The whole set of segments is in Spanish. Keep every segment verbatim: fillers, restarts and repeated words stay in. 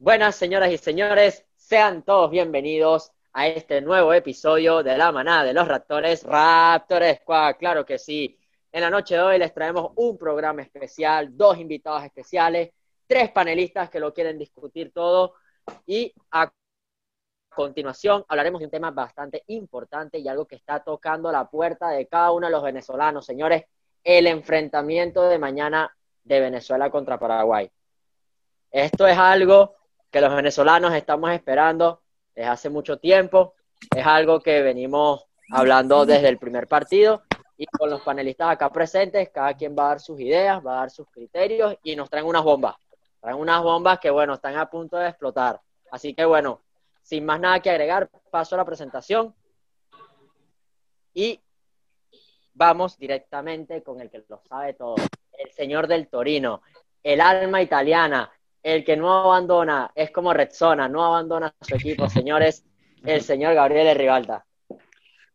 Buenas, señoras y señores, sean todos bienvenidos a este nuevo episodio de La Manada de los Raptores, Raptores Squad, claro que sí. En la noche de hoy les traemos un programa especial, dos invitados especiales, tres panelistas que lo quieren discutir todo, y a continuación hablaremos de un tema bastante importante y algo que está tocando la puerta de cada uno de los venezolanos, señores, el enfrentamiento de mañana de Venezuela contra Paraguay. Esto es algo que los venezolanos estamos esperando desde hace mucho tiempo, es algo que venimos hablando desde el primer partido, y con los panelistas acá presentes, cada quien va a dar sus ideas, va a dar sus criterios, y nos traen unas bombas, traen unas bombas que, bueno, están a punto de explotar. Así que, bueno, sin más nada que agregar, paso a la presentación, y vamos directamente con el que lo sabe todo, el señor del Torino, el alma italiana, el que no abandona, es como Rexona, no abandona a su equipo, señores, el señor Gabriel de Rivalda.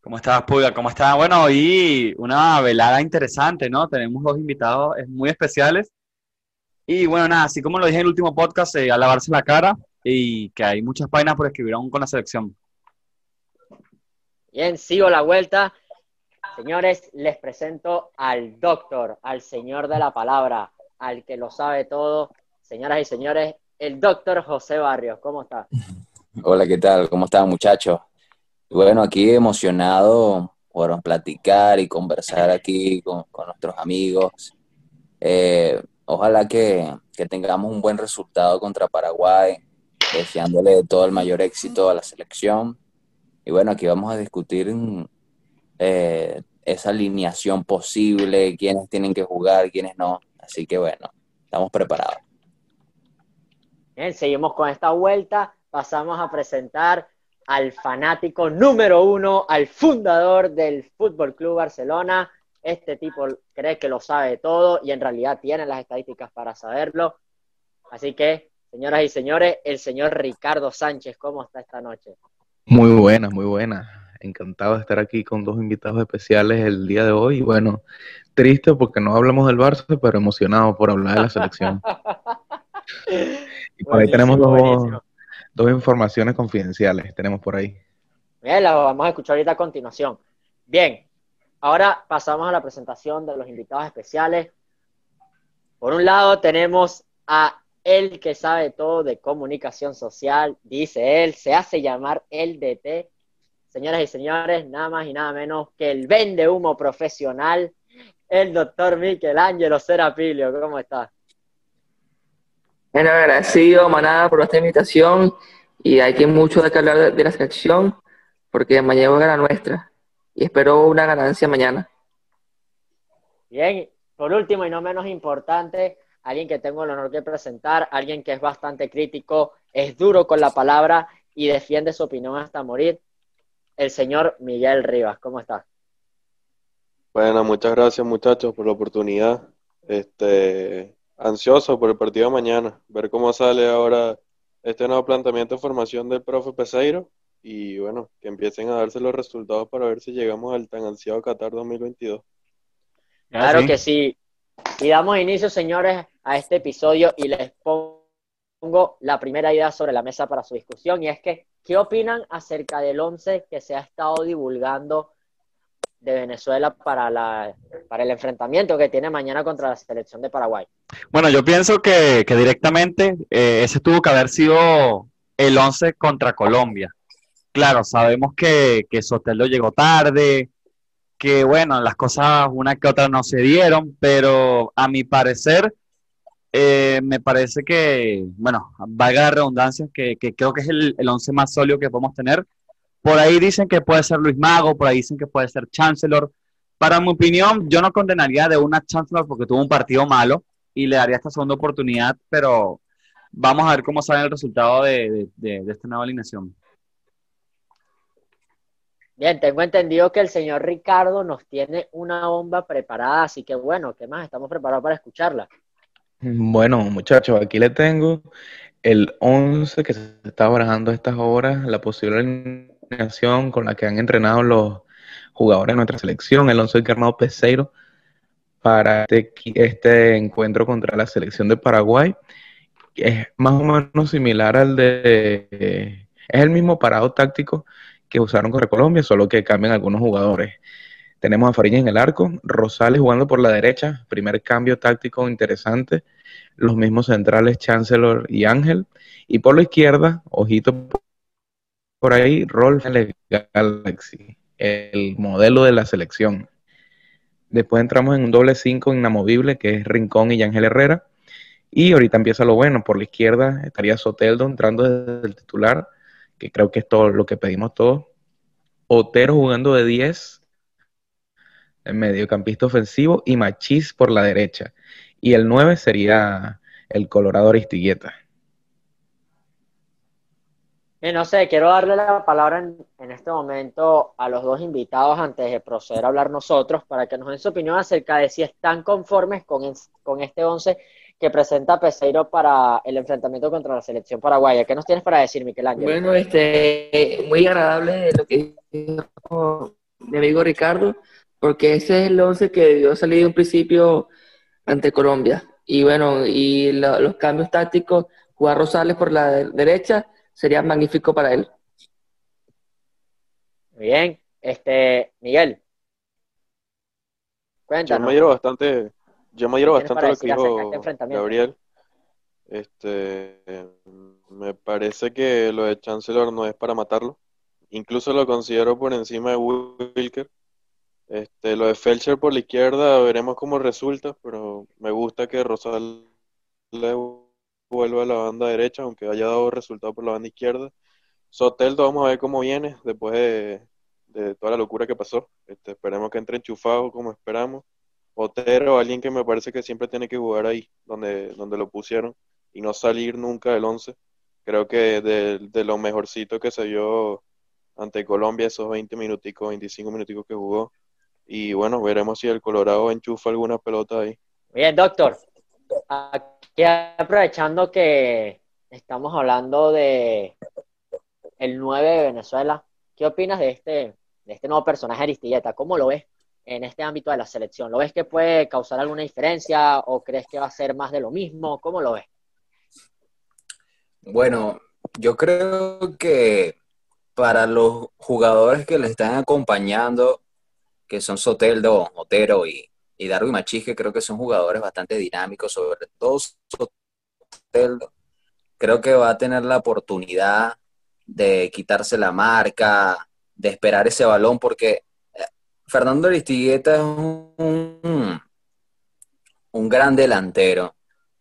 ¿Cómo estás, Puga? ¿Cómo estás? Bueno, y una velada interesante, ¿no? Tenemos dos invitados muy especiales. Y bueno, nada, así como lo dije en el último podcast, eh, a lavarse la cara y que hay muchas páginas por escribir aún con la selección. Bien, sigo la vuelta. Señores, les presento al doctor, al señor de la palabra, al que lo sabe todo. Señoras y señores, el doctor José Barrios, ¿cómo está? Hola, ¿qué tal? ¿Cómo están, muchachos? Bueno, aquí emocionado por platicar y conversar aquí con, con nuestros amigos. Eh, ojalá que, que tengamos un buen resultado contra Paraguay, deseándole todo el mayor éxito a la selección. Y bueno, aquí vamos a discutir eh, esa alineación posible, quiénes tienen que jugar, quiénes no. Así que bueno, estamos preparados. Bien, seguimos con esta vuelta, pasamos a presentar al fanático número uno, al fundador del Fútbol Club Barcelona. Este tipo cree que lo sabe todo y en realidad tiene las estadísticas para saberlo. Así que, señoras y señores, el señor Ricardo Sánchez, ¿cómo está esta noche? Muy buena, muy buena. Encantado de estar aquí con dos invitados especiales el día de hoy. Y bueno, triste porque no hablamos del Barça, pero emocionado por hablar de la selección. Y por buenísimo, ahí tenemos dos, dos informaciones confidenciales, tenemos por ahí. Bien, las vamos a escuchar ahorita a continuación. Bien, ahora pasamos a la presentación de los invitados especiales. Por un lado tenemos a el que sabe todo de comunicación social, dice él, se hace llamar el D T. Señoras y señores, nada más y nada menos que el vende humo profesional, el doctor Michelangelo Serapiglia, ¿cómo está? Bueno, agradecido, manada, por esta invitación, y hay que mucho de que hablar de, de la selección, porque mañana es la nuestra, y espero una ganancia mañana. Bien, por último y no menos importante, alguien que tengo el honor de presentar, alguien que es bastante crítico, es duro con la palabra y defiende su opinión hasta morir, el señor Miguel Rivas, ¿cómo está? Bueno, muchas gracias, muchachos, por la oportunidad. Este... Ansioso por el partido de mañana, ver cómo sale ahora este nuevo planteamiento de formación del profe Peseiro y bueno, que empiecen a darse los resultados para ver si llegamos al tan ansiado Qatar dos mil veintidós. Claro ¿Sí? que sí. Y damos inicio, señores, a este episodio y les pongo la primera idea sobre la mesa para su discusión y es que, ¿qué opinan acerca del once que se ha estado divulgando de Venezuela para, la, para el enfrentamiento que tiene mañana contra la selección de Paraguay? Bueno, yo pienso que, que directamente eh, ese tuvo que haber sido el once contra Colombia. Claro, sabemos que, que Soteldo llegó tarde, que bueno, las cosas una que otra no se dieron, pero a mi parecer, eh, me parece que, bueno, valga la redundancia, que, que creo que es el, el once más sólido que podemos tener. Por ahí dicen que puede ser Luis Mago, por ahí dicen que puede ser Chancellor. Para mi opinión, yo no condenaría de una Chancellor porque tuvo un partido malo y le daría esta segunda oportunidad, pero vamos a ver cómo sale el resultado de, de, de esta nueva alineación. Bien, tengo entendido que el señor Ricardo nos tiene una bomba preparada, así que bueno, ¿qué más? Estamos preparados para escucharla. Bueno, muchachos, aquí le tengo el once que se está barajando a estas horas, la posible con la que han entrenado los jugadores de nuestra selección, el once de Fernando Peseiro para este, este encuentro contra la selección de Paraguay es más o menos similar al de... Es el mismo parado táctico que usaron contra Colombia, solo que cambian algunos jugadores. Tenemos a Fariña en el arco, Rosales jugando por la derecha, primer cambio táctico interesante, los mismos centrales Chancellor y Ángel, y por la izquierda, ojito por ahí, Rolf Galaxy, el modelo de la selección. Después entramos en un doble cinco inamovible, que es Rincón y Ángel Herrera, y ahorita empieza lo bueno, por la izquierda estaría Soteldo entrando desde el titular, que creo que es todo lo que pedimos todos, Otero jugando de diez, el mediocampista ofensivo, y Machís por la derecha. Y el nueve sería el colorado Aristeguieta. Eh, no sé, quiero darle la palabra en, en este momento a los dos invitados antes de proceder a hablar nosotros, para que nos den su opinión acerca de si están conformes con, el, con este once que presenta Peseiro para el enfrentamiento contra la selección paraguaya. ¿Qué nos tienes para decir, Michelangelo? Bueno, este, muy agradable lo que dijo mi amigo Ricardo, porque ese es el once que debió salir de un principio ante Colombia. Y bueno, y lo, los cambios tácticos, jugar Rosales por la derecha, sería magnífico para él. Muy bien. Este, Miguel, cuéntanos. Yo me llevo bastante, yo me llevo bastante lo que dijo Gabriel. Este, me parece que lo de Chancellor no es para matarlo. Incluso lo considero por encima de Wilker. Este, lo de Feltscher por la izquierda, veremos cómo resulta, pero me gusta que Rosales vuelva a la banda derecha, aunque haya dado resultado por la banda izquierda. Soteldo, vamos a ver cómo viene después de, de toda la locura que pasó. Este, esperemos que entre enchufado como esperamos. Otero, alguien que me parece que siempre tiene que jugar ahí, donde, donde lo pusieron, y no salir nunca del once. Creo que de, de lo mejorcito que se vio ante Colombia, esos veinte minuticos, veinticinco minuticos que jugó. Y bueno, veremos si el Colorado enchufa alguna pelota ahí. Bien, doctor. Aquí aprovechando que estamos hablando de el nueve de Venezuela, ¿qué opinas de este, de este nuevo personaje Aristeguieta? ¿Cómo lo ves en este ámbito de la selección? ¿Lo ves que puede causar alguna diferencia o crees que va a ser más de lo mismo? ¿Cómo lo ves? Bueno, yo creo que para los jugadores que le están acompañando, que son Soteldo, Otero y, y Darwin Machís, que creo que son jugadores bastante dinámicos, sobre todo Soteldo, creo que va a tener la oportunidad de quitarse la marca, de esperar ese balón, porque Fernando Aristeguieta es un, un gran delantero,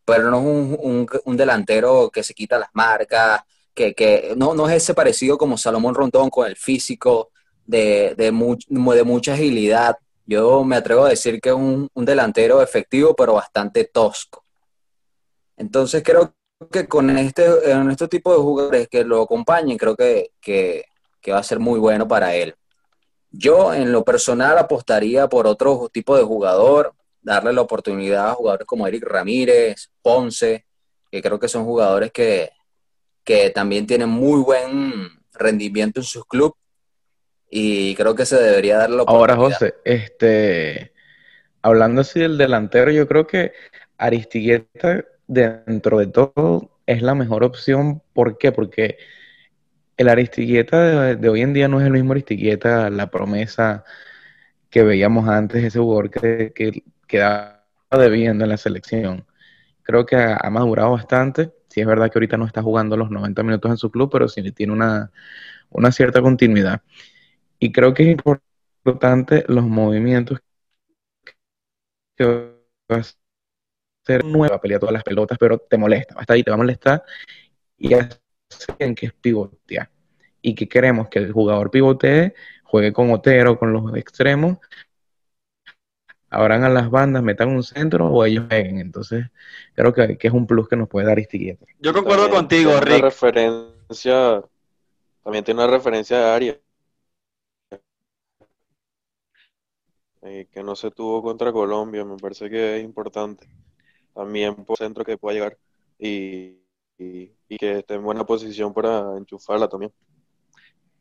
pero no es un, un, un delantero que se quita las marcas, que, que no, no es ese parecido como Salomón Rondón con el físico, De, de, much, de mucha agilidad. Yo me atrevo a decir que es un, un delantero efectivo, pero bastante tosco. Entonces creo que con este, en este tipo de jugadores que lo acompañen, creo que, que, que va a ser muy bueno para él. Yo en lo personal apostaría por otro tipo de jugador, darle la oportunidad a jugadores como Eric Ramírez, Ponce, que creo que son jugadores que, que también tienen muy buen rendimiento en sus clubes, y creo que se debería dar la oportunidad. Ahora, José, este, hablando así del delantero, yo creo que Aristeguieta, dentro de todo, es la mejor opción. ¿Por qué? Porque el Aristeguieta de, de hoy en día no es el mismo Aristeguieta, la promesa que veíamos antes, ese jugador que, que quedaba debiendo en la selección. Creo que ha, ha madurado bastante. Sí es verdad que ahorita no está jugando los noventa minutos en su club, pero sí tiene una, una cierta continuidad. Y creo que es importante los movimientos que va a hacer nueva, pelea todas las pelotas, pero te molesta, hasta ahí te va a molestar, y hacen que es pivotear. Y que queremos que el jugador pivotee, juegue con Otero, con los extremos, abran a las bandas, metan un centro o ellos peguen. Entonces, creo que, que es un plus que nos puede dar Aristeguieta. Yo concuerdo contigo, Rick. Una referencia, también tiene una referencia de área que no se tuvo contra Colombia. Me parece que es importante también por el centro que pueda llegar y, y, y que esté en buena posición para enchufarla también.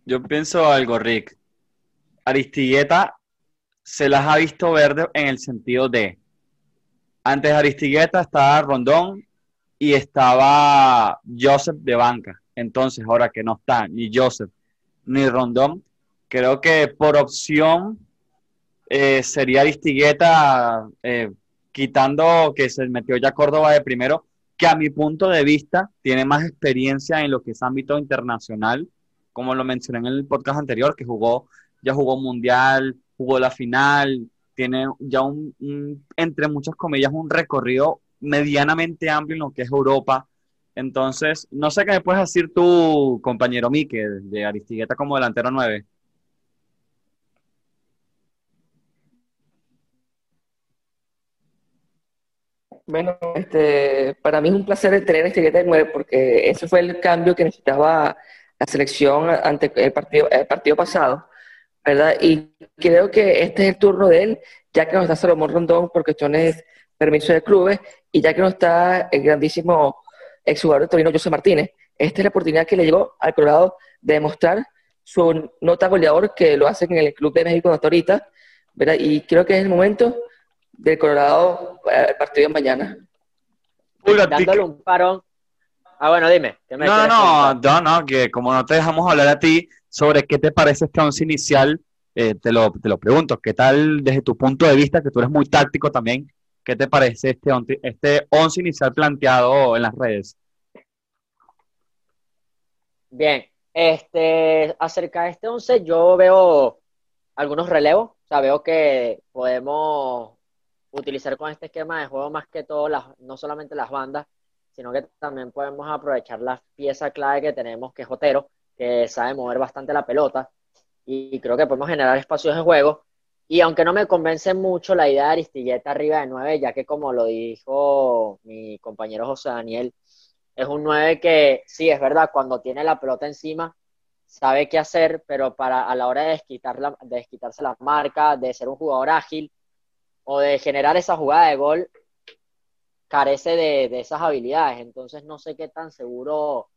Yo pienso algo, Rick. Aristeguieta se las ha visto verde en el sentido de antes de Aristeguieta estaba Rondón y estaba Joseph de banca. Entonces, ahora que no está ni Joseph ni Rondón, creo que por opción eh, sería Aristeguieta, eh, quitando que se metió ya Córdoba de primero, que a mi punto de vista tiene más experiencia en lo que es ámbito internacional, como lo mencioné en el podcast anterior, que jugó, ya jugó Mundial, jugó la final, tiene ya un, un entre muchas comillas, un recorrido medianamente amplio en lo que es Europa. Entonces, no sé qué me puedes decir tú, compañero Mique, de Aristeguieta como delantero nueve. Bueno, este, para mí es un placer tener Aristeguieta de nueve, porque ese fue el cambio que necesitaba la selección ante el partido, el partido pasado, ¿verdad? Y creo que este es el turno de él, ya que no está Salomón Rondón por cuestiones de permiso de clubes, y ya que no está el grandísimo exjugador de Torino, José Martínez. Esta es la oportunidad que le llegó al Colorado de demostrar su nota goleador, que lo hacen en el Club de México hasta ahorita, ¿verdad? Y creo que es el momento del Colorado para el partido de mañana. Pura, dándole un parón. Ah, bueno, dime. Que me no, no, no, no, que como no te dejamos hablar a ti sobre qué te parece este once inicial, eh, te, lo, te lo pregunto, ¿qué tal desde tu punto de vista, que tú eres muy táctico también, qué te parece este once, este once inicial planteado en las redes? Bien, este, acerca de este once yo veo algunos relevos, o sea, veo que podemos utilizar con este esquema de juego más que todo, las, no solamente las bandas, sino que también podemos aprovechar la pieza clave que tenemos, que es Otero, que sabe mover bastante la pelota, y creo que podemos generar espacios de juego. Y aunque no me convence mucho la idea de Aristeguieta arriba de nueve, ya que como lo dijo mi compañero José Daniel, es un nueve que, sí, es verdad, cuando tiene la pelota encima, sabe qué hacer, pero para, a la hora de, desquitar la, de desquitarse la marca, de ser un jugador ágil, o de generar esa jugada de gol, carece de, de esas habilidades. Entonces no sé qué tan seguro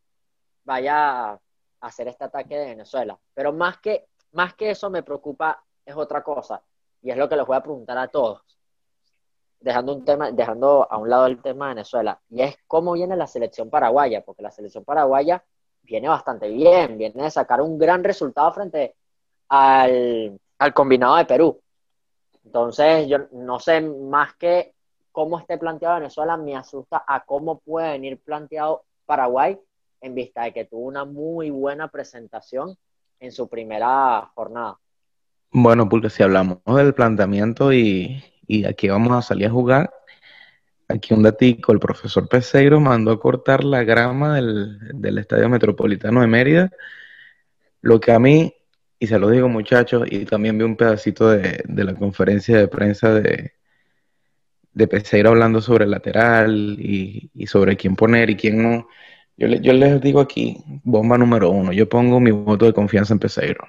vaya a hacer este ataque de Venezuela, pero más que, más que eso me preocupa es otra cosa, y es lo que les voy a preguntar a todos, dejando, un tema, dejando a un lado el tema de Venezuela, y es cómo viene la selección paraguaya, porque la selección paraguaya viene bastante bien, viene de sacar un gran resultado frente al, al combinado de Perú. Entonces yo no sé, más que cómo esté planteado Venezuela, me asusta a cómo puede venir planteado Paraguay, en vista de que tuvo una muy buena presentación en su primera jornada. Bueno, porque si hablamos del planteamiento y, y aquí vamos a salir a jugar, aquí un datico, el profesor Peseiro mandó a cortar la grama del, del Estadio Metropolitano de Mérida, lo que a mí, y se lo digo muchachos, y también vi un pedacito de, de la conferencia de prensa de de Peseiro hablando sobre el lateral y, y sobre quién poner y quién no. Yo, le, yo les digo aquí, bomba número uno, yo pongo mi voto de confianza en Peseiro.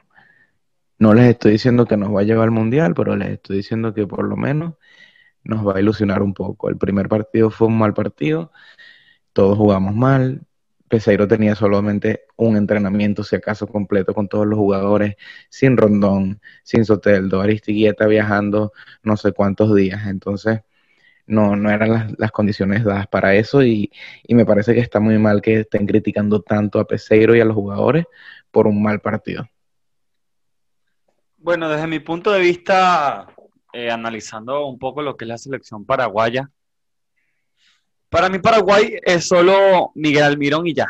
No les estoy diciendo que nos va a llevar al Mundial, pero les estoy diciendo que por lo menos nos va a ilusionar un poco. El primer partido fue un mal partido, todos jugamos mal, Peseiro tenía solamente un entrenamiento, si acaso completo, con todos los jugadores, sin Rondón, sin Soteldo, Aristeguieta viajando no sé cuántos días, entonces No, no eran las, las condiciones dadas para eso, y, y me parece que está muy mal que estén criticando tanto a Peseiro y a los jugadores por un mal partido. Bueno, desde mi punto de vista, eh, analizando un poco lo que es la selección paraguaya, para mí Paraguay es solo Miguel Almirón y ya,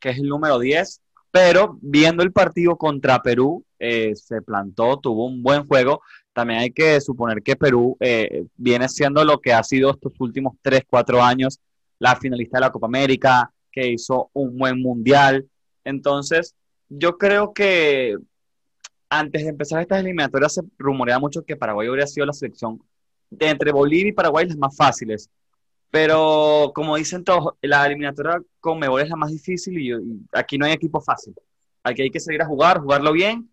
que es el número diez, pero viendo el partido contra Perú, eh, se plantó, tuvo un buen juego. También hay que suponer que Perú eh, viene siendo lo que ha sido estos últimos tres, cuatro años, la finalista de la Copa América, que hizo un buen mundial. Entonces, yo creo que antes de empezar estas eliminatorias se rumoreaba mucho que Paraguay hubiera sido la selección de entre Bolivia y Paraguay las más fáciles. Pero, como dicen todos, la eliminatoria con Conmebol es la más difícil y, y aquí no hay equipo fácil. Aquí hay que seguir a jugar, jugarlo bien,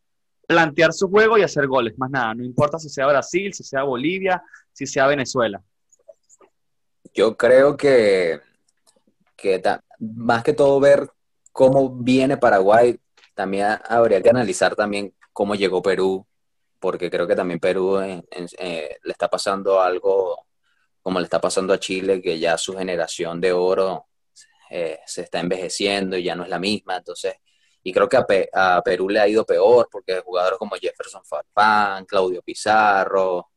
plantear su juego y hacer goles, más nada, no importa si sea Brasil, si sea Bolivia, si sea Venezuela. Yo creo que, que ta, más que todo ver cómo viene Paraguay, también habría que analizar también cómo llegó Perú, porque creo que también Perú en, en, eh, le está pasando algo como le está pasando a Chile, que ya su generación de oro eh, se está envejeciendo y ya no es la misma. Entonces, y creo que a, Pe a Perú le ha ido peor, porque jugadores como Jefferson Farfán, Claudio Pizarro,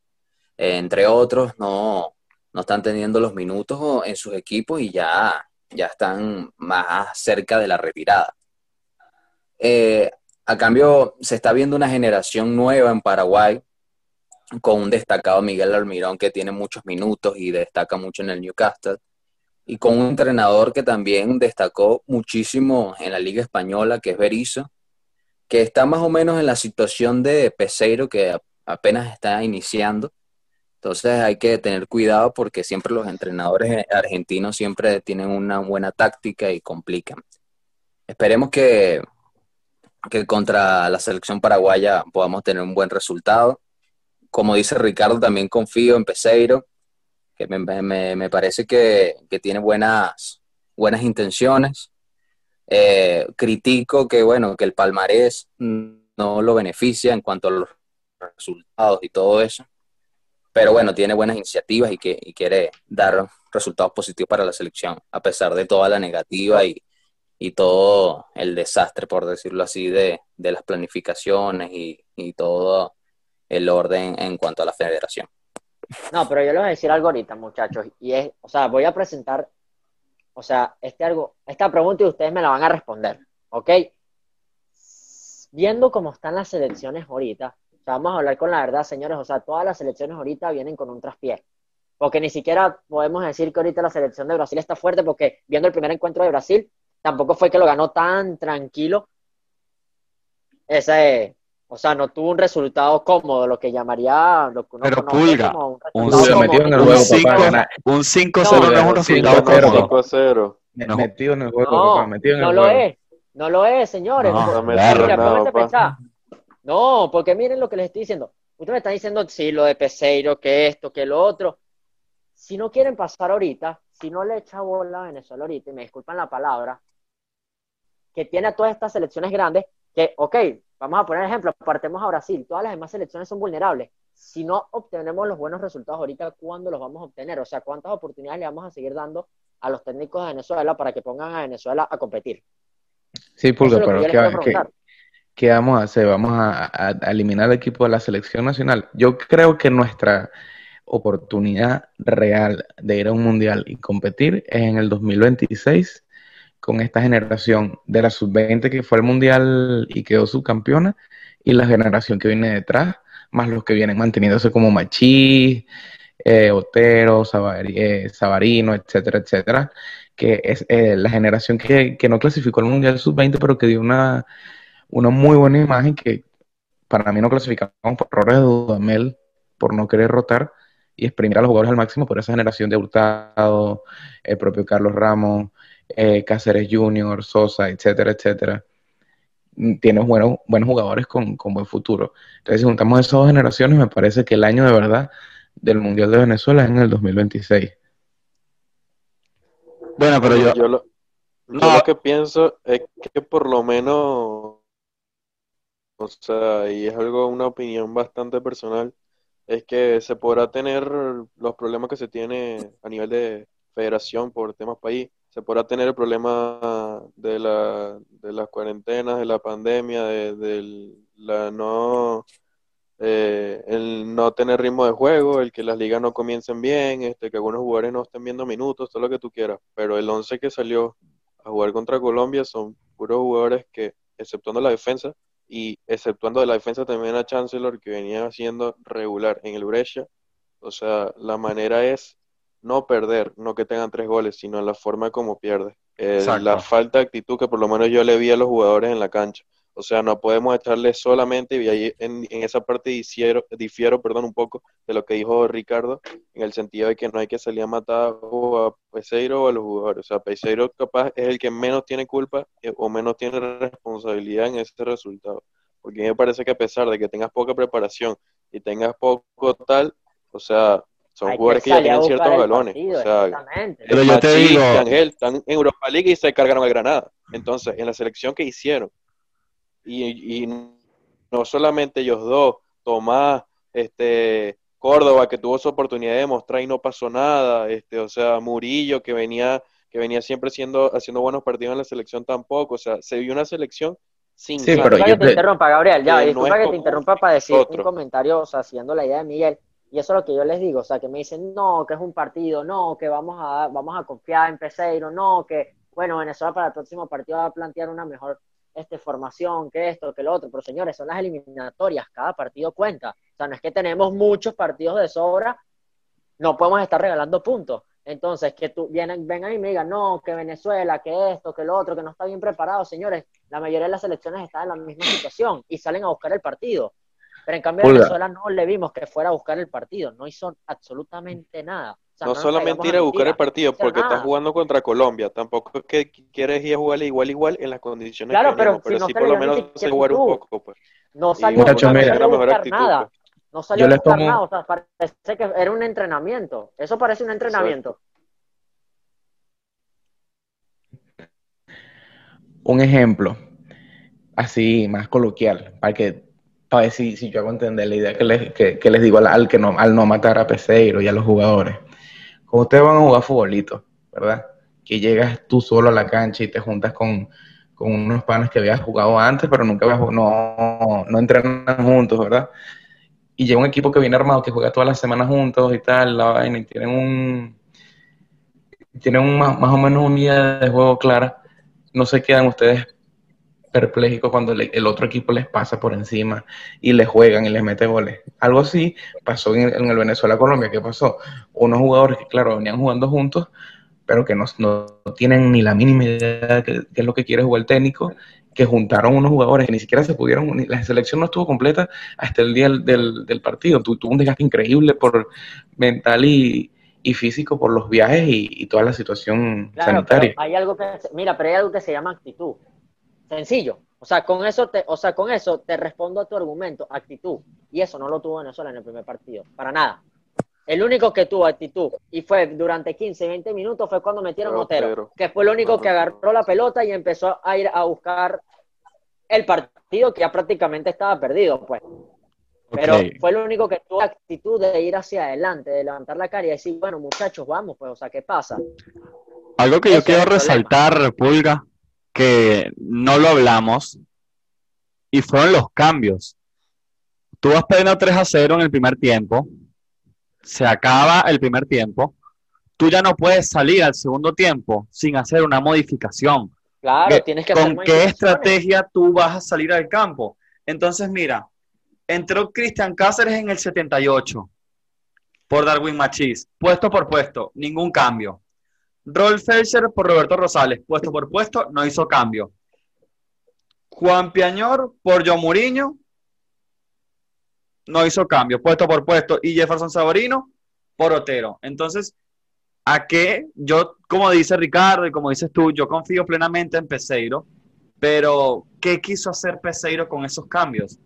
eh, entre otros, no, no están teniendo los minutos en sus equipos y ya, ya están más cerca de la retirada. Eh, a cambio, se está viendo una generación nueva en Paraguay, con un destacado Miguel Almirón que tiene muchos minutos y destaca mucho en el Newcastle, y con un entrenador que también destacó muchísimo en la Liga Española, que es Berizzo, que está más o menos en la situación de Peseiro, que apenas está iniciando. Entonces hay que tener cuidado porque siempre los entrenadores argentinos siempre tienen una buena táctica y complican. Esperemos que, que contra la selección paraguaya podamos tener un buen resultado. Como dice Ricardo, también confío en Peseiro, que me, me, me parece que, que tiene buenas, buenas intenciones. Eh, critico que, bueno, que el palmarés no lo beneficia en cuanto a los resultados y todo eso, pero bueno, tiene buenas iniciativas y, que, y quiere dar resultados positivos para la selección, a pesar de toda la negativa y, y todo el desastre, por decirlo así, de, de las planificaciones y, y todo el orden en cuanto a la federación. No, pero yo les voy a decir algo ahorita, muchachos, y es, o sea, voy a presentar, o sea, este algo, esta pregunta y ustedes me la van a responder, ¿ok? Viendo cómo están las selecciones ahorita, o sea, vamos a hablar con la verdad, señores, o sea, todas las selecciones ahorita vienen con un traspié, porque ni siquiera podemos decir que ahorita la selección de Brasil está fuerte, porque viendo el primer encuentro de Brasil, tampoco fue que lo ganó tan tranquilo, ese... O sea, no tuvo un resultado cómodo, lo que llamaría... Lo que uno pero pulga, como un cinco cero no es un resultado cómodo. Metido en el juego, no, papá, metido en no el lo juego. es, no lo es, señores. No, no, mira, nada, pensar. no, porque miren lo que les estoy diciendo. Ustedes me están diciendo, sí, lo de Peseiro, que esto, que lo otro. Si no quieren pasar ahorita, si no le echa bola a Venezuela ahorita, y me disculpan la palabra, que tiene a todas estas selecciones grandes, que, ok... Vamos a poner ejemplo, partemos a Brasil. Todas las demás selecciones son vulnerables. Si no obtenemos los buenos resultados ahorita, ¿cuándo los vamos a obtener? O sea, ¿cuántas oportunidades le vamos a seguir dando a los técnicos de Venezuela para que pongan a Venezuela a competir? Sí, Pulga, es pero ¿qué, ¿qué, ¿qué vamos a hacer? ¿Vamos a, a, a eliminar el equipo de la selección nacional? Yo creo que nuestra oportunidad real de ir a un mundial y competir es en el dos mil veintiséis, con esta generación de la sub veinte que fue al mundial y quedó subcampeona, y la generación que viene detrás, más los que vienen manteniéndose como Machís, eh, Otero, Savari, eh, Savarino, etcétera, etcétera, que es eh, la generación que, que no clasificó al mundial sub veinte, pero que dio una, una muy buena imagen, que para mí no clasificamos por errores de Dudamel, por no querer rotar y exprimir a los jugadores al máximo, por esa generación de Hurtado, el propio Carlos Ramos, Eh, Cáceres Junior, Sosa, etcétera, etcétera. Tienes buenos, buenos jugadores con, con buen futuro. Entonces, si juntamos esas dos generaciones, me parece que el año de verdad del Mundial de Venezuela es en el dos mil veintiséis. Bueno, pero yo... Yo lo, no. yo lo que pienso es que por lo menos, o sea, y es algo, una opinión bastante personal, es que se podrá tener los problemas que se tiene a nivel de federación por temas país, se podrá tener el problema de, la, de las cuarentenas, de la pandemia, de, de la no eh, el no tener ritmo de juego, el que las ligas no comiencen bien, este que algunos jugadores no estén viendo minutos, todo lo que tú quieras. Pero el once que salió a jugar contra Colombia son puros jugadores que, exceptuando la defensa, y exceptuando de la defensa también a Chancellor, que venía haciendo regular en el Brescia. O sea, la manera es... no perder, no que tengan tres goles, sino la forma como pierde, eh, la falta de actitud que por lo menos yo le vi a los jugadores en la cancha. O sea, no podemos echarle solamente, y ahí en, en esa parte difiero, difiero perdón, un poco de lo que dijo Ricardo, en el sentido de que no hay que salir a matar o a Peseiro o a los jugadores. O sea, Peseiro capaz es el que menos tiene culpa eh, o menos tiene responsabilidad en ese resultado, porque me parece que a pesar de que tengas poca preparación y tengas poco tal, o sea, son jugadores que, que ya tienen ciertos galones. Partido, o sea, pero yo te digo, Ángel, están en Europa League y se cargaron al Granada. Entonces, en la selección que hicieron, y, y no solamente ellos dos, Tomás, este Córdoba, que tuvo su oportunidad de demostrar y no pasó nada, este, o sea, Murillo, que venía, que venía siempre siendo, haciendo buenos partidos en la selección tampoco, o sea, se vio una selección sin... Sí, pero que te te... interrumpa, Gabriel, ya, eh, disculpa no que te interrumpa para decir otro. un comentario, o sea, siguiendo la idea de Miguel, y eso es lo que yo les digo, o sea, que me dicen, no, que es un partido, no, que vamos a, vamos a confiar en Peseiro, no, que, bueno, Venezuela para el próximo partido va a plantear una mejor... Este, formación, que esto, que lo otro, pero señores, son las eliminatorias, cada partido cuenta, o sea, no es que tenemos muchos partidos de sobra, no podemos estar regalando puntos, entonces que tú vienen, vengan y me digan, no, que Venezuela, que esto, que lo otro, que no está bien preparado, señores, la mayoría de las selecciones están en la misma situación y salen a buscar el partido, pero en cambio a Venezuela no le vimos que fuera a buscar el partido, no hizo absolutamente nada. O sea, no, no solamente ir a buscar el partido, porque estás jugando contra Colombia, tampoco es que quieres ir a jugar igual igual en las condiciones claro, que tenemos, pero, pero si no sí por lo menos se jugar un poco. Pues. No salió, no salió a buscar actitud, nada, pues. no salió a buscar tomo... nada, o sea, parece que era un entrenamiento, eso parece un entrenamiento. Un ejemplo, así más coloquial, para que para ver si, si yo hago entender la idea que les, que, que les digo al, al, que no, al no matar a Peseiro y a los jugadores. Como ustedes van a jugar futbolito, ¿verdad? Que llegas tú solo a la cancha y te juntas con, con unos panas que habías jugado antes, pero nunca habías jugado, no, no entrenan juntos, ¿verdad? Y llega un equipo que viene armado, que juega todas las semanas juntos y tal, la vaina, y tienen un... Tienen un, más, más o menos una idea de juego clara. No se quedan ustedes perplejos cuando le, el otro equipo les pasa por encima y les juegan y les mete goles. Algo así pasó en, en el Venezuela-Colombia. ¿Qué pasó? Unos jugadores que, claro, venían jugando juntos, pero que no, no tienen ni la mínima idea de qué es lo que quiere jugar el técnico, que juntaron unos jugadores que ni siquiera se pudieron unir. La selección no estuvo completa hasta el día del, del, del partido. Tu, tuvo un desgaste increíble por mental y... y físico por los viajes y, y toda la situación claro, sanitaria. Pero hay algo que, mira, pero hay algo que se llama actitud. Sencillo. O sea, con eso te, o sea, con eso te respondo a tu argumento, actitud. Y eso no lo tuvo Venezuela en el primer partido, para nada. El único que tuvo actitud y fue durante quince, veinte minutos fue cuando metieron a Otero, que fue el único que agarró la pelota y empezó a ir a buscar el partido que ya prácticamente estaba perdido, pues. Pero okay. fue lo único que tuvo la actitud de ir hacia adelante, de levantar la cara y decir, bueno, muchachos, vamos, pues, o sea, ¿qué pasa? Algo que Eso yo quiero resaltar, Pulga, que no lo hablamos, y fueron los cambios. Tú vas perdiendo tres a cero en el primer tiempo, se acaba el primer tiempo, tú ya no puedes salir al segundo tiempo sin hacer una modificación. Claro, que, tienes que hacer ¿Con qué estrategia tú vas a salir al campo? Entonces, mira... Entró Cristian Cáceres en el setenta y ocho por Darwin Machís, puesto por puesto, ningún cambio. Rolf Feltscher por Roberto Rosales, puesto por puesto, no hizo cambio. Juan Piañor por John Muriño, no hizo cambio, puesto por puesto. Y Jefferson Saborino por Otero. Entonces, ¿a qué? Yo, como dice Ricardo y como dices tú, yo confío plenamente en Peseiro, pero ¿qué quiso hacer Peseiro con esos cambios?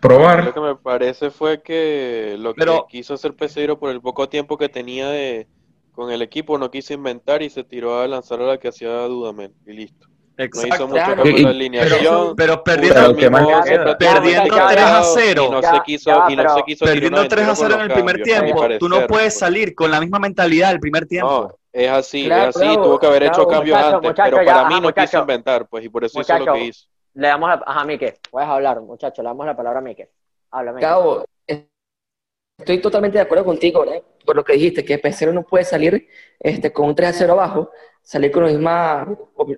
Probar. Lo que me parece fue que lo que Pero, quiso hacer Peseiro por el poco tiempo que tenía de, con el equipo, no quiso inventar y se tiró a lanzar a la que hacía Dudamel y listo. Exacto. No hizo mucho cambio de alineación. Pero, pero perdiendo, perdiendo, perdiendo tres a cero. Y no ya, se quiso, ya, y no se quiso perdiendo tres a cero en el primer tiempo. Parecer, tú no puedes pues. salir con la misma mentalidad del primer tiempo. No, es así, claro, es así. Claro, tuvo que haber claro, hecho claro, cambios muchacho, antes. Muchacho, pero para ya, mí ajá, no muchacho. quiso inventar, pues, y por eso muchacho. hizo lo que hizo. Le damos a, a Miquel, puedes hablar, muchacho, le damos la palabra a Miquel. Habla, Miquel. Cabo, estoy totalmente de acuerdo contigo, ¿verdad? Por lo que dijiste, que Peseiro no puede salir este, con un tres a cero abajo, salir con los, mismas,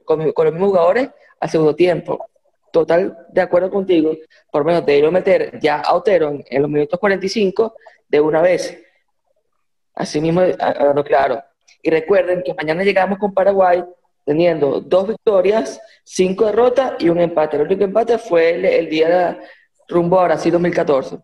con, con los mismos jugadores al segundo tiempo. Total de acuerdo contigo, por lo menos te dieron meter ya a Otero en, en los minutos cuarenta y cinco de una vez. Así mismo, hablando claro. Y recuerden que mañana llegamos con Paraguay, teniendo dos victorias, cinco derrotas y un empate. El único empate fue el, el día de, rumbo a Brasil dos mil catorce.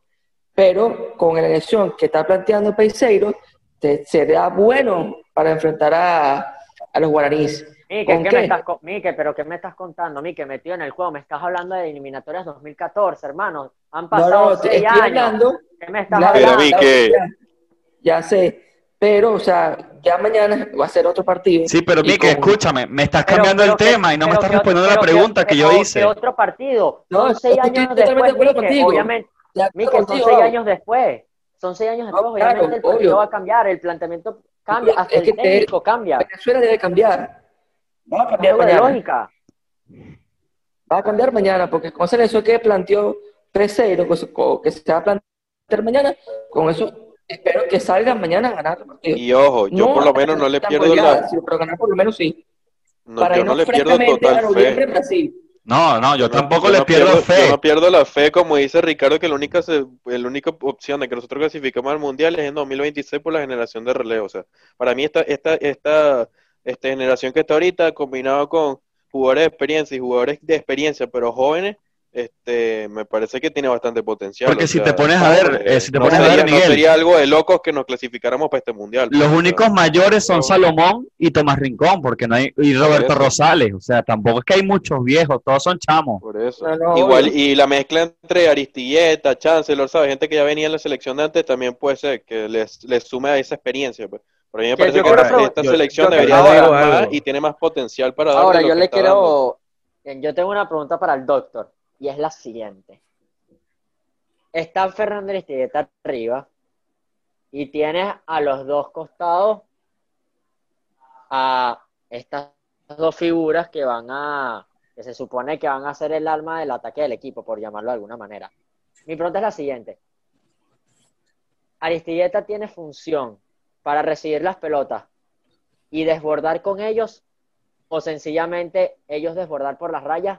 Pero con la elección que está planteando Peseiro, te, será bueno para enfrentar a, a los guaraníes. Mique, ¿qué qué? Me estás, Mique, ¿pero qué me estás contando? Mique, metido en el juego, me estás hablando de eliminatorias dos mil catorce, hermano. Han pasado no, no, seis años. Hablando, ¿Qué me estás la, hablando? Mique. Ya, ya sé. Pero, o sea, ya mañana va a ser otro partido. Sí, pero Mique, como... escúchame, me estás cambiando pero, el pero tema que, y no me estás respondiendo otro, a la pregunta que, que, que yo hice. ¿Qué otro partido? No, no seis estoy, años estoy después, Mique, obviamente, Miquel, son seis años después. Son seis años después, obviamente claro, el partido va a cambiar, el planteamiento cambia, hasta es el que técnico te, cambia. Venezuela debe cambiar. Va a cambiar mañana. De lógica. Va a cambiar mañana, porque con eso que planteó Peseiro, que se va a plantear mañana, con eso espero que salga mañana a ganar el partido. Y ojo, yo no, por lo menos no le pierdo la... la... Pero ganar por lo menos sí. No, para yo no le pierdo total fe. Brasil. No, no, yo tampoco le pierdo fe. Yo no pierdo la fe, como dice Ricardo, que la única, se, la única opción de que nosotros clasificamos al Mundial es en dos mil veintiséis por la generación de relevo. O sea, para mí esta, esta, esta, esta generación que está ahorita, combinado con jugadores de experiencia y jugadores de experiencia, pero jóvenes, este, me parece que tiene bastante potencial. Porque si, sea, te pones a ver, eh, si te no pones sería, a ver, Miguel, no sería algo de locos que nos clasificáramos para este Mundial. Los únicos sea, mayores son Salomón y Tomás Rincón, porque no hay, y Roberto Rosales, o sea, tampoco es que hay muchos viejos, todos son chamos. Por eso. No, no, igual, y la mezcla entre Aristeguieta, Chancellor, ¿sabes? Gente que ya venía en la selección de antes, también puede ser que les, les sume a esa experiencia, pues. Pero a mí me parece que esta, esta yo, selección yo debería dar más y tiene más potencial para dar. Ahora, yo le quiero... Dando. Yo tengo una pregunta para el doctor. Y es la siguiente. Está Fernando Aristeguieta arriba y tienes a los dos costados a estas dos figuras que van a, que se supone que van a ser el alma del ataque del equipo, por llamarlo de alguna manera. Mi pregunta es la siguiente. Aristeguieta tiene función para recibir las pelotas y desbordar con ellos, o sencillamente ellos desbordar por las rayas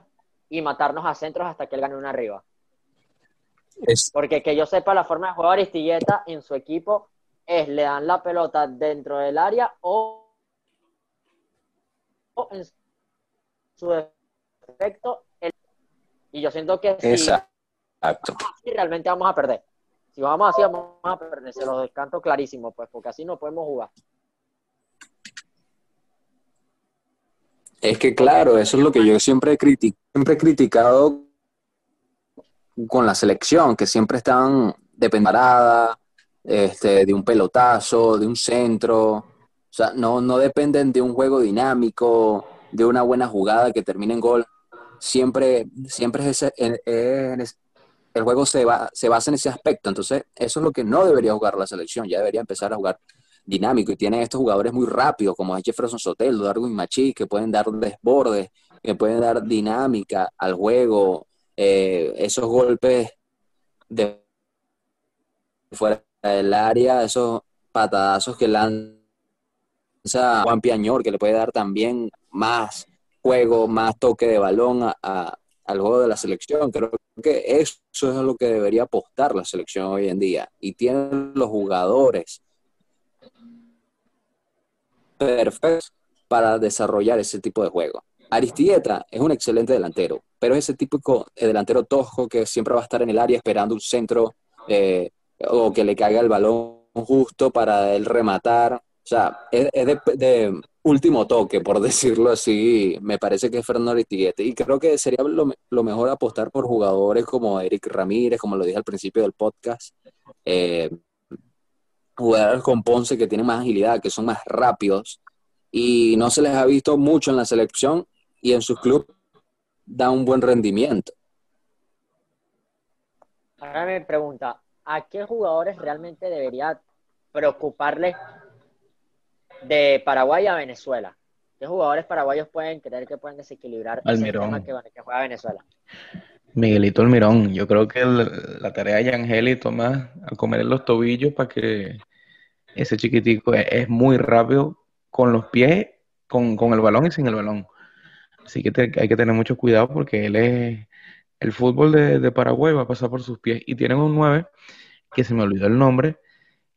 y matarnos a centros hasta que él gane una arriba. Es... Porque que yo sepa, la forma de jugar Aristeguieta en su equipo es le dan la pelota dentro del área o, o en su defecto. El... Y yo siento que Exacto. Si realmente vamos a perder. Si vamos así, vamos a perder. Se los descanto clarísimo, pues, porque así no podemos jugar. Es que claro, eso es lo que yo siempre he, critic siempre he criticado con la selección, que siempre están de parada, este, de un pelotazo, de un centro, o sea, no, no dependen de un juego dinámico, de una buena jugada que termine en gol. Siempre, siempre es ese, es, es, el juego se, va, se basa en ese aspecto, entonces eso es lo que no debería jugar la selección, ya debería empezar a jugar dinámico, y tienen estos jugadores muy rápidos como es Jefferson, Soteldo, Darwin Machís, que pueden dar desbordes, que pueden dar dinámica al juego, eh, esos golpes de fuera del área, esos patadazos que lanza Juan Piañor, que le puede dar también más juego, más toque de balón a, a, al juego de la selección. Creo que eso es lo que debería apostar la selección hoy en día, y tienen los jugadores perfecto para desarrollar ese tipo de juego. Aristeguieta es un excelente delantero, pero es ese típico delantero tosco que siempre va a estar en el área esperando un centro eh, o que le caiga el balón justo para él rematar. O sea, es, es de, de último toque, por decirlo así. Me parece que es Fernando Aristeguieta, y creo que sería lo, lo mejor apostar por jugadores como Eric Ramírez, como lo dije al principio del podcast, eh, jugadores con Ponce que tienen más agilidad, que son más rápidos, y no se les ha visto mucho en la selección, y en sus clubes da un buen rendimiento. Ahora me pregunta, ¿a qué jugadores realmente debería preocuparles de Paraguay a Venezuela? ¿Qué jugadores paraguayos pueden creer que pueden desequilibrar el sistema que, que juega Venezuela? Miguelito Almirón, yo creo que el, la tarea de Ángel y Tomás a comer en los tobillos para que ese chiquitico es, es muy rápido con los pies, con, con el balón y sin el balón. Así que te, hay que tener mucho cuidado porque él es el fútbol de, de Paraguay va a pasar por sus pies. Y tienen un nueve, que se me olvidó el nombre,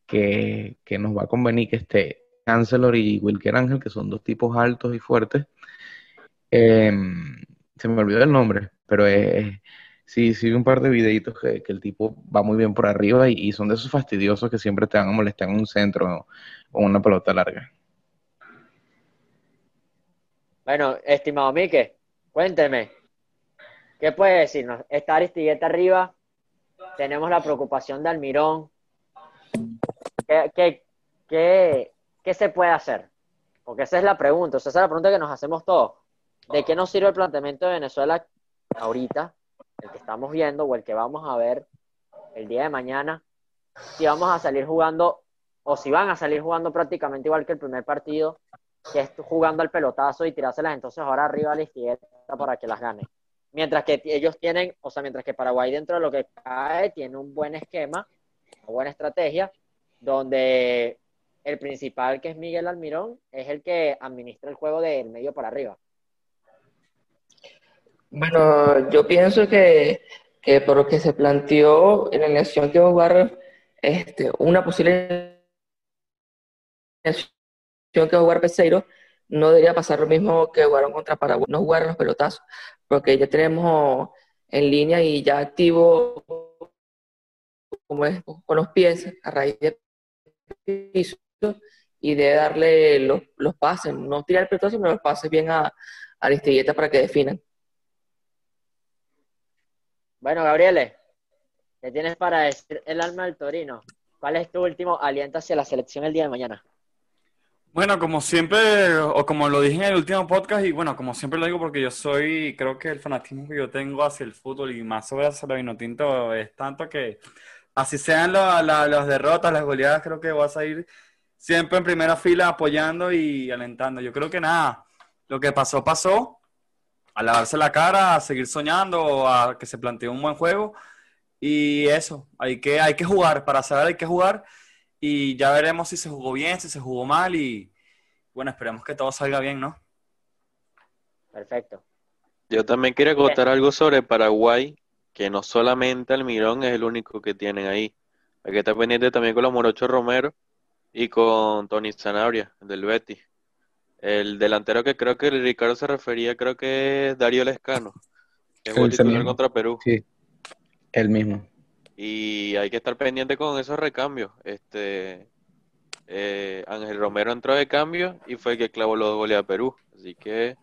que, que nos va a convenir que esté Chancellor y Wilker Ángel, que son dos tipos altos y fuertes. Eh, se me olvidó el nombre. Pero eh, sí, sí vi un par de videitos que, que el tipo va muy bien por arriba y, y son de esos fastidiosos que siempre te van a molestar en un centro o una pelota larga. Bueno, estimado Mique, cuénteme, ¿qué puede decirnos? Está Aristeguieta arriba, tenemos la preocupación de Almirón. ¿Qué, qué, qué, qué se puede hacer? Porque esa es la pregunta, o sea, esa es la pregunta que nos hacemos todos. ¿De qué nos sirve el planteamiento de Venezuela ahorita, el que estamos viendo o el que vamos a ver, el día de mañana, si vamos a salir jugando, o si van a salir jugando prácticamente igual que el primer partido, que es jugando al pelotazo y tirárselas entonces ahora arriba a la izquierda para que las gane. Mientras que ellos tienen, o sea, mientras que Paraguay dentro de lo que cae tiene un buen esquema, una buena estrategia, donde el principal, que es Miguel Almirón, es el que administra el juego del medio para arriba. Bueno, yo pienso que, que por lo que se planteó en la elección que va a jugar, este, una posible elección que va a jugar Peseiro, no debería pasar lo mismo que jugaron contra Paraguay, no jugar los pelotazos, porque ya tenemos en línea y ya activo como es, con los pies a raíz de piso, y de darle los, los pases, no tirar el pelotazo, sino los pases bien a, a Aristeguieta para que definan. Bueno, Gabriele, ¿qué tienes para decir el alma del Torino? ¿Cuál es tu último aliento hacia la selección el día de mañana? Bueno, como siempre, o como lo dije en el último podcast, y bueno, como siempre lo digo porque yo soy, creo que el fanatismo que yo tengo hacia el fútbol y más sobre el Vinotinto es tanto que así sean la, la, las derrotas, las goleadas, creo que vas a ir siempre en primera fila apoyando y alentando. Yo creo que nada, lo que pasó, pasó. A lavarse la cara, a seguir soñando, a que se plantee un buen juego. Y eso, hay que, hay que jugar, para saber hay que jugar. Y ya veremos si se jugó bien, si se jugó mal. Y bueno, esperemos que todo salga bien, ¿no? Perfecto. Yo también quiero contar algo sobre Paraguay, que no solamente Almirón es el único que tienen ahí. Hay que estar pendiente también con los Morochos Romero y con Tony Sanabria, del Betis. El delantero que creo que Ricardo se refería, creo que es Darío Lescano, que jugó titular contra Perú. Sí, el mismo. Y hay que estar pendiente con esos recambios. Este eh, Ángel Romero entró de cambio y fue el que clavó los goles a Perú. Así que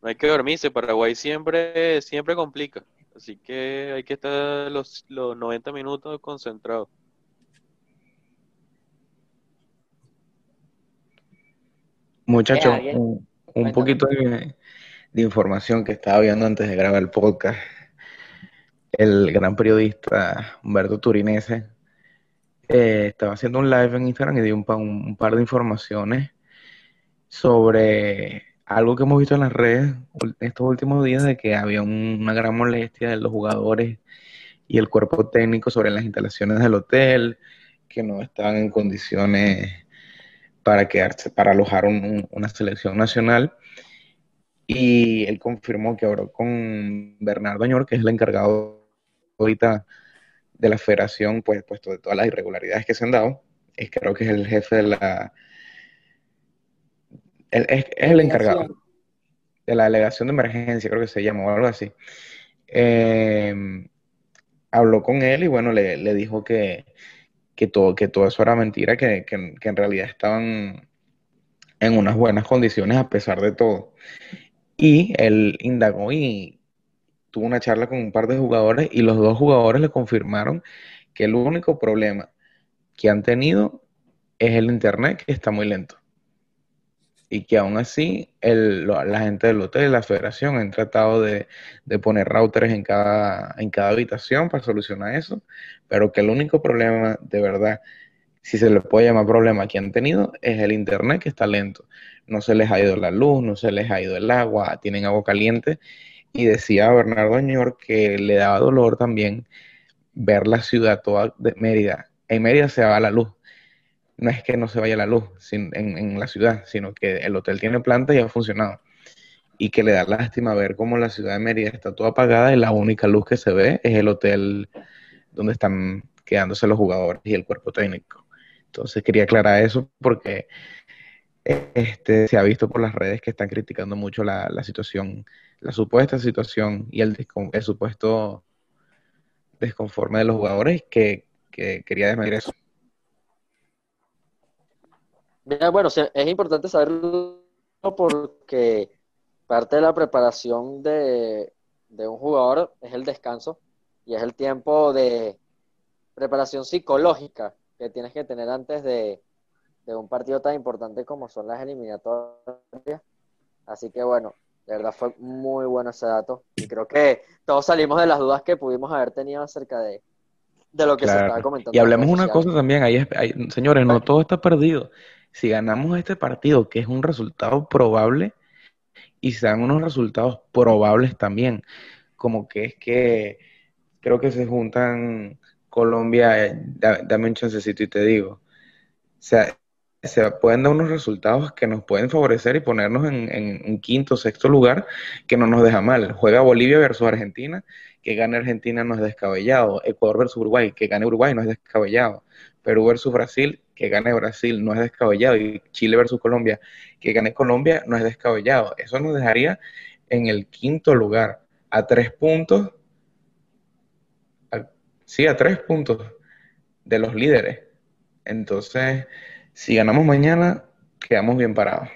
no hay que dormirse. Paraguay siempre siempre complica. Así que hay que estar los, los noventa minutos concentrados. Muchachos, un, un poquito de, de información que estaba viendo antes de grabar el podcast. El gran periodista Humberto Turinese eh, estaba haciendo un live en Instagram y dio un, un, un par de informaciones sobre algo que hemos visto en las redes estos últimos días, de que había un, una gran molestia de los jugadores y el cuerpo técnico sobre las instalaciones del hotel, que no estaban en condiciones para quedarse, para alojar un, un, una selección nacional, y él confirmó que habló con Bernardo Añor, que es el encargado ahorita de la federación, pues puesto de todas las irregularidades que se han dado, es, creo que es el jefe de la... El, es, es el encargado de la delegación de emergencia, creo que se llamó, algo así. Eh, habló con él y bueno, le, le dijo que... Que todo, que todo eso era mentira, que, que, que en realidad estaban en unas buenas condiciones a pesar de todo. Y él indagó y tuvo una charla con un par de jugadores y los dos jugadores le confirmaron que el único problema que han tenido es el internet, que está muy lento. Y que aún así el, la gente del hotel y la federación han tratado de, de poner routers en cada, en cada habitación para solucionar eso, pero que el único problema de verdad, si se le puede llamar problema, que han tenido es el internet, que está lento. No se les ha ido la luz, no se les ha ido el agua, tienen agua caliente. Y decía Bernardo Añor que le daba dolor también ver la ciudad toda de Mérida. En Mérida se va la luz. No es que no se vaya la luz sin, en, en la ciudad, sino que el hotel tiene planta y ha funcionado. Y que le da lástima ver cómo la ciudad de Mérida está toda apagada y la única luz que se ve es el hotel donde están quedándose los jugadores y el cuerpo técnico. Entonces quería aclarar eso porque este, se ha visto por las redes que están criticando mucho la, la situación, la supuesta situación y el, el supuesto desconforme de los jugadores, que, que quería desmentir eso. Bueno, es importante saberlo porque parte de la preparación de, de un jugador es el descanso y es el tiempo de preparación psicológica que tienes que tener antes de, de un partido tan importante como son las eliminatorias. Así que bueno, de verdad fue muy bueno ese dato y creo que todos salimos de las dudas que pudimos haber tenido acerca de, de lo que claro. se estaba comentando. Y hablemos una cosa también, ahí, ahí, señores, no todo está perdido. Si ganamos este partido, que es un resultado probable, y se dan unos resultados probables también, como que es que creo que se juntan Colombia, eh, dame un chancecito y te digo, o sea, se pueden dar unos resultados que nos pueden favorecer y ponernos en, en un quinto o sexto lugar, que no nos deja mal. Juega Bolivia versus Argentina, que gane Argentina no es descabellado. Ecuador versus Uruguay, que gane Uruguay no es descabellado. Perú versus Brasil, que gane Brasil no es descabellado. Y Chile versus Colombia, que gane Colombia no es descabellado. Eso nos dejaría en el quinto lugar, a tres puntos, a, sí, a tres puntos de los líderes. Entonces, si ganamos mañana, quedamos bien parados.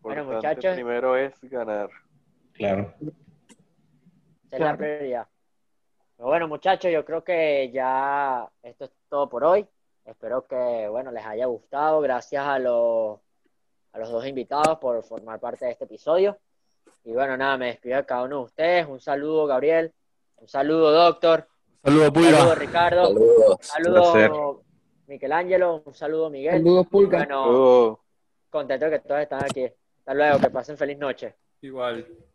Bueno, muchachos, primero es ganar. Claro. Es la prioridad. Pero bueno, muchachos, yo creo que ya esto es todo por hoy. Espero que, bueno, les haya gustado. Gracias a los, a los dos invitados por formar parte de este episodio. Y bueno, nada, me despido de cada uno de ustedes. Un saludo, Gabriel. Un saludo, Doctor. Un saludo, Pulga. Un saludo, Ricardo. Saludos. Un saludo, Michelangelo, un saludo Miguel. Saludos, Pulga. Bueno, oh. contento que todos están aquí. Hasta luego, que pasen feliz noche. Igual.